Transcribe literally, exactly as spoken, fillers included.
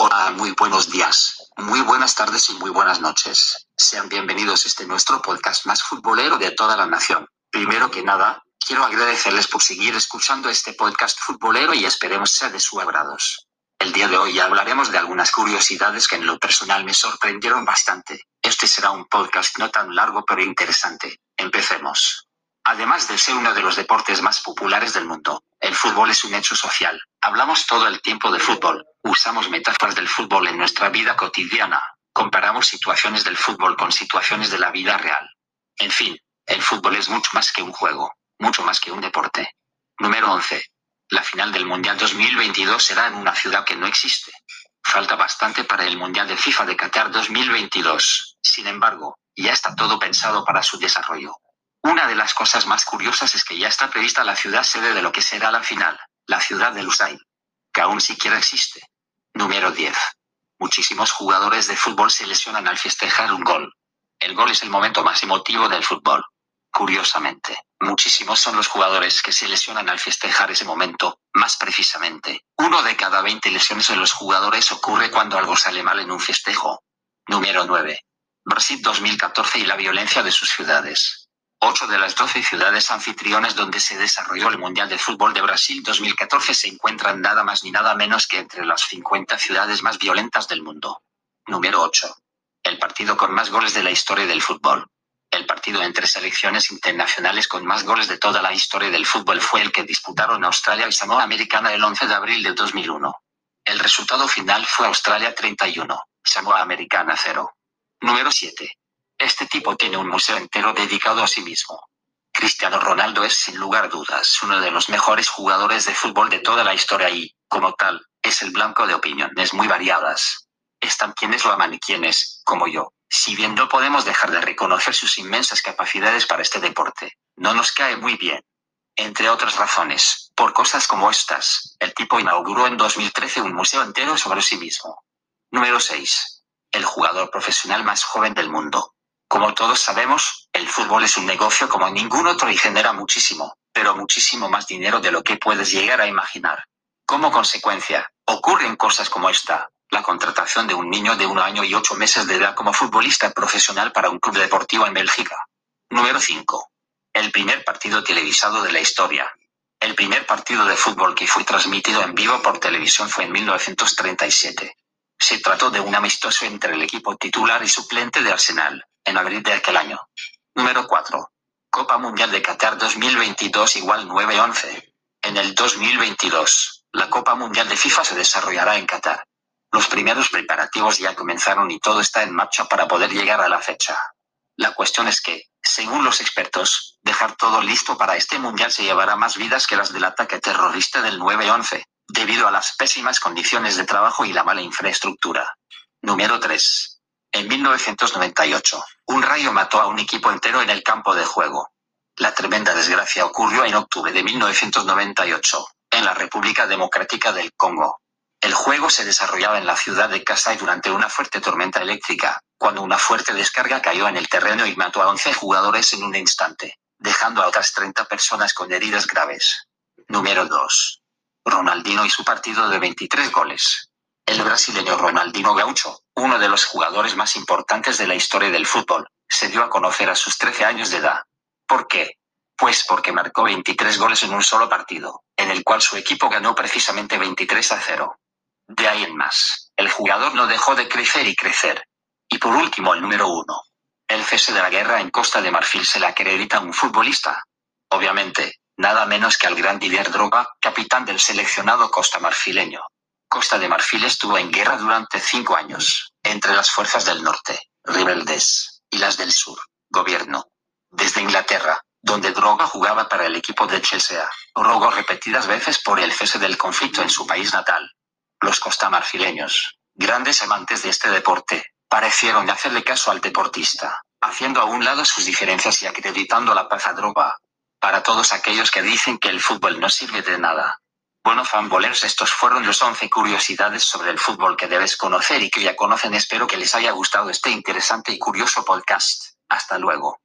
Hola, muy buenos días, muy buenas tardes y muy buenas noches. Sean bienvenidos a este nuestro podcast más futbolero de toda la nación. Primero que nada, quiero agradecerles por seguir escuchando este podcast futbolero y esperemos sea de su agrado. El día de hoy hablaremos de algunas curiosidades que en lo personal me sorprendieron bastante. Este será un podcast no tan largo pero interesante. Empecemos. Además de ser uno de los deportes más populares del mundo, el fútbol es un hecho social. Hablamos todo el tiempo de fútbol, usamos metáforas del fútbol en nuestra vida cotidiana, comparamos situaciones del fútbol con situaciones de la vida real. En fin, el fútbol es mucho más que un juego, mucho más que un deporte. Número once. La final del Mundial dos mil veintidós será en una ciudad que no existe. Falta bastante para el Mundial de FIFA de Qatar dos mil veintidós, sin embargo, ya está todo pensado para su desarrollo. Una de las cosas más curiosas es que ya está prevista la ciudad sede de lo que será la final, la ciudad de Lusail, que aún siquiera existe. Número diez. Muchísimos jugadores de fútbol se lesionan al festejar un gol. El gol es el momento más emotivo del fútbol. Curiosamente, muchísimos son los jugadores que se lesionan al festejar ese momento. Más precisamente, uno de cada veinte lesiones en los jugadores ocurre cuando algo sale mal en un festejo. Número nueve. Brasil dos mil catorce y la violencia de sus ciudades. Ocho de las doce ciudades anfitrionas donde se desarrolló el Mundial de Fútbol de Brasil dos mil catorce se encuentran nada más ni nada menos que entre las cincuenta ciudades más violentas del mundo. Número ocho. El partido con más goles de la historia del fútbol. El partido entre selecciones internacionales con más goles de toda la historia del fútbol fue el que disputaron Australia y Samoa Americana el once de abril de dos mil uno. El resultado final fue Australia treinta y uno, Samoa Americana cero. Número siete. Este tipo tiene un museo entero dedicado a sí mismo. Cristiano Ronaldo es sin lugar a dudas uno de los mejores jugadores de fútbol de toda la historia y, como tal, es el blanco de opiniones muy variadas. Están quienes lo aman y quienes, como yo, si bien no podemos dejar de reconocer sus inmensas capacidades para este deporte, no nos cae muy bien. Entre otras razones, por cosas como estas, el tipo inauguró en dos mil trece un museo entero sobre sí mismo. Número seis. El jugador profesional más joven del mundo. Como todos sabemos, el fútbol es un negocio como ningún otro y genera muchísimo, pero muchísimo más dinero de lo que puedes llegar a imaginar. Como consecuencia, ocurren cosas como esta, la contratación de un niño de un año y ocho meses de edad como futbolista profesional para un club deportivo en Bélgica. Número cinco. El primer partido televisado de la historia. El primer partido de fútbol que fue transmitido en vivo por televisión fue en mil novecientos treinta y siete. Se trató de un amistoso entre el equipo titular y suplente de Arsenal, en abril de aquel año. Número cuatro. Copa Mundial de Qatar dos mil veintidós igual nueve once. En el dos mil veintidós, la Copa Mundial de FIFA se desarrollará en Qatar. Los primeros preparativos ya comenzaron y todo está en marcha para poder llegar a la fecha. La cuestión es que, según los expertos, dejar todo listo para este Mundial se llevará más vidas que las del ataque terrorista del nueve once. Debido a las pésimas condiciones de trabajo y la mala infraestructura. Número tres. En mil novecientos noventa y ocho, un rayo mató a un equipo entero en el campo de juego. La tremenda desgracia ocurrió en octubre de mil novecientos noventa y ocho, en la República Democrática del Congo. El juego se desarrollaba en la ciudad de Kasai durante una fuerte tormenta eléctrica, cuando una fuerte descarga cayó en el terreno y mató a once jugadores en un instante, dejando a otras treinta personas con heridas graves. Número dos. Ronaldinho y su partido de veintitrés goles. El brasileño Ronaldinho Gaucho, uno de los jugadores más importantes de la historia del fútbol, se dio a conocer a sus trece años de edad. ¿Por qué? Pues porque marcó veintitrés goles en un solo partido, en el cual su equipo ganó precisamente veintitrés a cero. De ahí en más, el jugador no dejó de crecer y crecer. Y por último el número uno. El cese de la guerra en Costa de Marfil se le acredita a un futbolista. Obviamente, nada menos que al gran Didier Drogba, capitán del seleccionado costamarfileño. Costa de Marfil estuvo en guerra durante cinco años, entre las fuerzas del norte, rebeldes, y las del sur, gobierno. Desde Inglaterra, donde Drogba jugaba para el equipo de Chelsea, rogó repetidas veces por el cese del conflicto en su país natal. Los costamarfileños, grandes amantes de este deporte, parecieron hacerle caso al deportista, haciendo a un lado sus diferencias y acreditando la paz a Drogba. Para todos aquellos que dicen que el fútbol no sirve de nada. Bueno, fanbolers, estos fueron los once curiosidades sobre el fútbol que debes conocer y que ya conocen. Espero que les haya gustado este interesante y curioso podcast. Hasta luego.